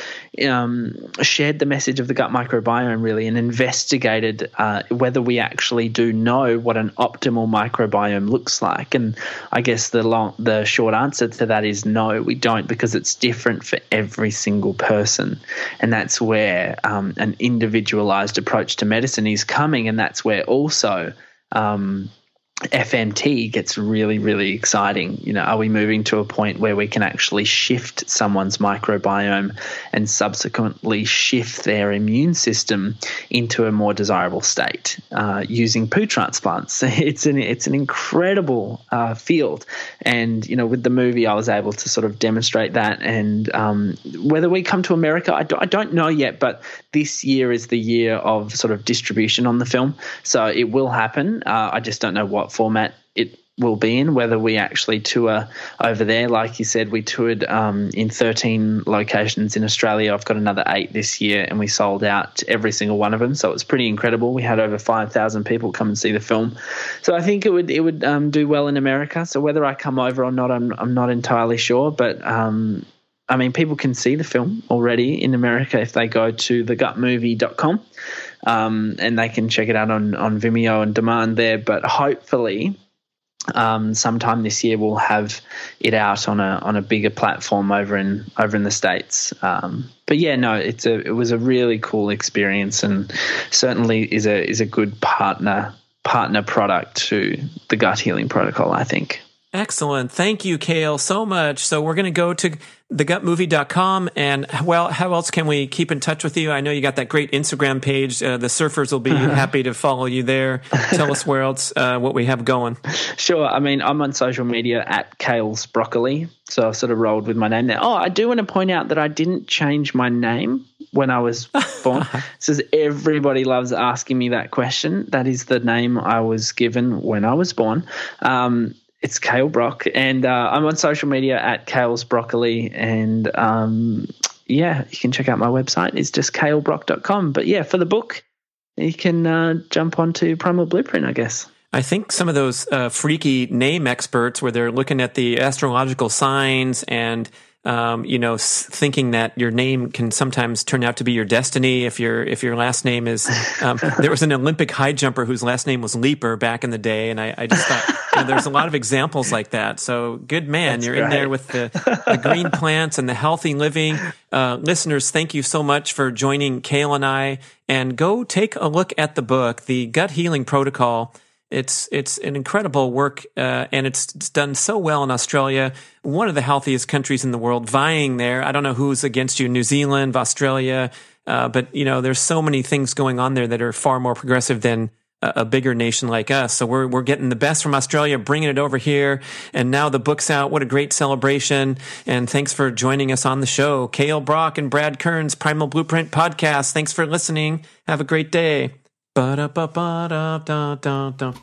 Um, shared the message of the gut microbiome, really, and investigated uh, whether we actually do know what an optimal microbiome looks like. And I guess the long, the short answer to that is no, we don't, because it's different for every single person. And that's where um, an individualized approach to medicine is coming, and that's where also um, F M T gets really, really exciting. You know, are we moving to a point where we can actually shift someone's microbiome and subsequently shift their immune system into a more desirable state uh, using poo transplants? It's an it's an incredible uh, field, and you know, with the movie, I was able to sort of demonstrate that. And um, whether we come to America, I, do, I don't know yet, but this year is the year of sort of distribution on the film, so it will happen. Uh, I just don't know what format it will be in, whether we actually tour over there. Like you said, we toured um, in thirteen locations in Australia. I've got another eight this year, and we sold out every single one of them. So it's pretty incredible. We had over five thousand people come and see the film. So I think it would it would um, do well in America. So whether I come over or not, I'm, I'm not entirely sure. But um, I mean, people can see the film already in America if they go to the gut movie dot com. Um, and they can check it out on, on Vimeo and demand there. But hopefully um, sometime this year we'll have it out on a on a bigger platform over in over in the States. Um, but yeah, no, it's a it was a really cool experience, and certainly is a is a good partner partner product to the Gut Healing Protocol, I think. Excellent. Thank you, Kale, so much. So we're going to go to the gut movie dot com. And, well, how else can we keep in touch with you? I know you got that great Instagram page. Uh, the surfers will be uh-huh. happy to follow you there. Tell us where else, uh, what we have going. Sure. I mean, I'm on social media at Kale's Broccoli. So I've sort of rolled with my name now. Oh, I do want to point out that I didn't change my name when I was born. Says everybody loves asking me that question. That is the name I was given when I was born. Um, It's Kale Brock, and uh, I'm on social media at Kale's Broccoli, and um, yeah, you can check out my website. It's just kale brock dot com. But yeah, for the book, you can uh, jump onto Primal Blueprint, I guess. I think some of those uh, freaky name experts, where they're looking at the astrological signs and um, you know, thinking that your name can sometimes turn out to be your destiny if your if your last name is. Um, there was an Olympic high jumper whose last name was Leaper back in the day, and I, I just thought. You know, there's a lot of examples like that. So good man. That's You're right. in there with the, the green plants and the healthy living. Uh, listeners, thank you so much for joining Kale and I. And go take a look at the book, The Gut Healing Protocol. It's it's an incredible work, uh, and it's, it's done so well in Australia, one of the healthiest countries in the world, vying there. I don't know who's against you, New Zealand, Australia, uh, but you know, there's so many things going on there that are far more progressive than a bigger nation like us. So we're we're getting the best from Australia, bringing it over here. And now the book's out. What a great celebration. And thanks for joining us on the show. Kale Brock and Brad Kearns, Primal Blueprint Podcast. Thanks for listening. Have a great day. Ba-da-ba-ba-da-da-da-da.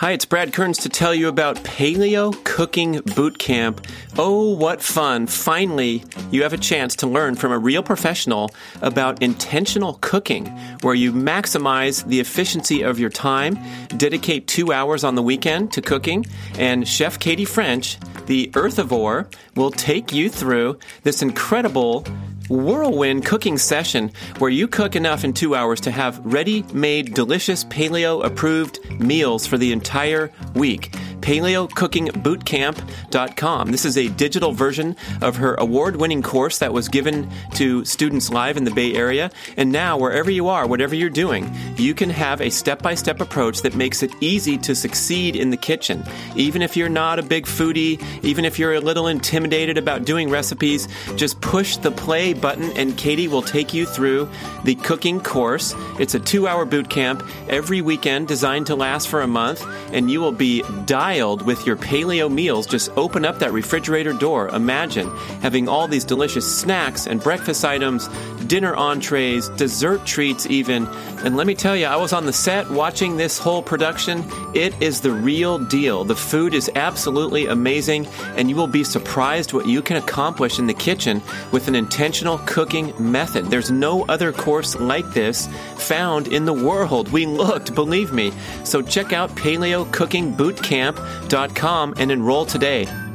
Hi, it's Brad Kearns to tell you about Paleo Cooking Boot Camp. Oh, what fun. Finally, you have a chance to learn from a real professional about intentional cooking, where you maximize the efficiency of your time, dedicate two hours on the weekend to cooking, and Chef Katie French, the Earthivore, will take you through this incredible whirlwind cooking session where you cook enough in two hours to have ready-made, delicious, paleo-approved meals for the entire week. paleo cooking boot camp dot com. This is a digital version of her award-winning course that was given to students live in the Bay Area. And now, wherever you are, whatever you're doing, you can have a step-by-step approach that makes it easy to succeed in the kitchen. Even if you're not a big foodie, even if you're a little intimidated about doing recipes, just push the play button and Katie will take you through the cooking course. It's a two-hour boot camp every weekend designed to last for a month, and you will be dialed with your paleo meals. Just open up that refrigerator door. Imagine having all these delicious snacks and breakfast items, dinner entrees, dessert treats even. And let me tell you, I was on the set watching this whole production. It is the real deal. The food is absolutely amazing, and you will be surprised what you can accomplish in the kitchen with an intentional cooking method. There's no other course like this found in the world. We looked, believe me. So check out Paleo Cooking Boot Camp dot com and enroll today.